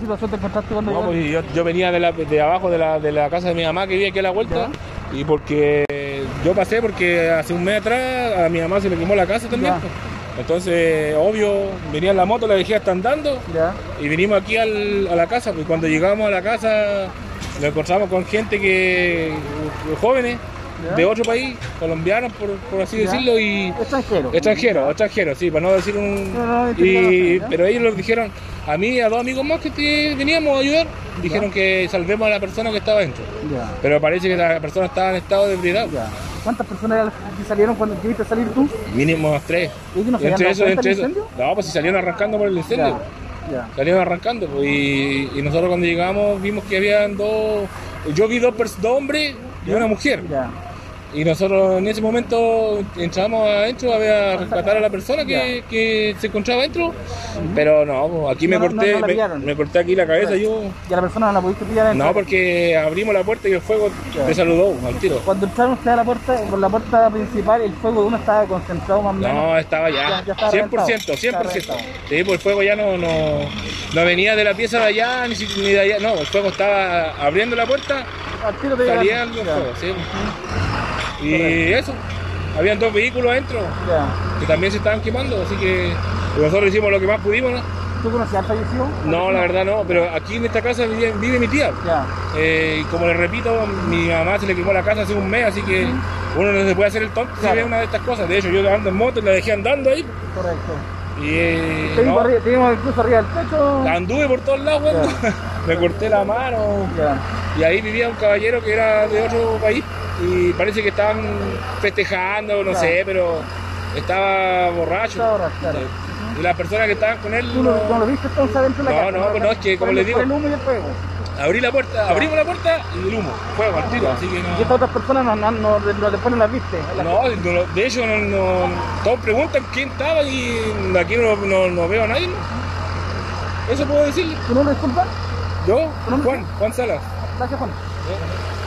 Situación te encontraste cuando no, pues yo venía de abajo de la casa de mi mamá, que vivía aquí a la vuelta. ¿Ya? Y porque yo pasé porque hace un mes atrás a mi mamá se le quemó la casa también. ¿Ya? Entonces, obvio, venía en la moto, la dejé hasta andando. ¿Ya? Y vinimos aquí a la casa. Y cuando llegamos a la casa nos encontramos con gente que... jóvenes. ¿Ya? De otro país, colombianos por así decirlo, y... Extranjeros, sí, para no decir un... Pero ellos nos dijeron, a mí y a dos amigos más que veníamos a ayudar, dijeron que salvemos a la persona que estaba dentro. ¿Ya? Pero parece que la persona estaba en estado de ebriedad. ¿Cuántas personas salieron cuando tuviste salir tú? Mínimo 3. No ¿Entre eso? No, pues si salieron arrancando por el incendio. Ya. Salieron arrancando, pues, y nosotros cuando llegamos vimos que habían dos hombres y una mujer. Ya. Y nosotros en ese momento entramos adentro a rescatar a la persona que se encontraba adentro. Pero no, aquí me corté aquí la cabeza yo. ¿Y a la persona no la pudiste pillar adentro? No, porque abrimos la puerta y el fuego me saludó al tiro. Cuando entraron ustedes a la puerta, por la puerta principal, el fuego de uno estaba concentrado más o menos. No, estaba ya estaba 100%. Sí, pues el fuego ya no venía de la pieza de allá, ni de allá. No, el fuego estaba abriendo la puerta, saliendo el fuego, sí. Y eso, habían dos vehículos adentro que también se estaban quemando, así que nosotros hicimos lo que más pudimos, ¿no? ¿Tú conocías al fallecido? No, la verdad no, pero aquí en esta casa vive mi tía. Y como les repito, mi mamá se le quemó la casa hace un mes, así que uno no se puede hacer el tonto si ve una de estas cosas. De hecho, yo ando en moto y la dejé andando ahí. Correcto. Y teníamos incluso arriba del techo. Anduve por todos lados, bueno. Me corté la mano. Y ahí vivía un caballero que era de otro país. Y parece que estaban festejando, no sé, pero estaba borracho. Y las personas que estaban con él... ¿Tú no lo viste entonces adentro de la casa? No, es que como les digo... el humo y el fuego. Abrimos la puerta y el humo, fuego, al tiro, así que no... ¿Y estas otras personas no después no las viste? No, de hecho, todos preguntan quién estaba y aquí no veo a nadie. Eso puedo decirle. ¿Tu nombre es Juan? Yo, Juan Salas. Gracias, Juan.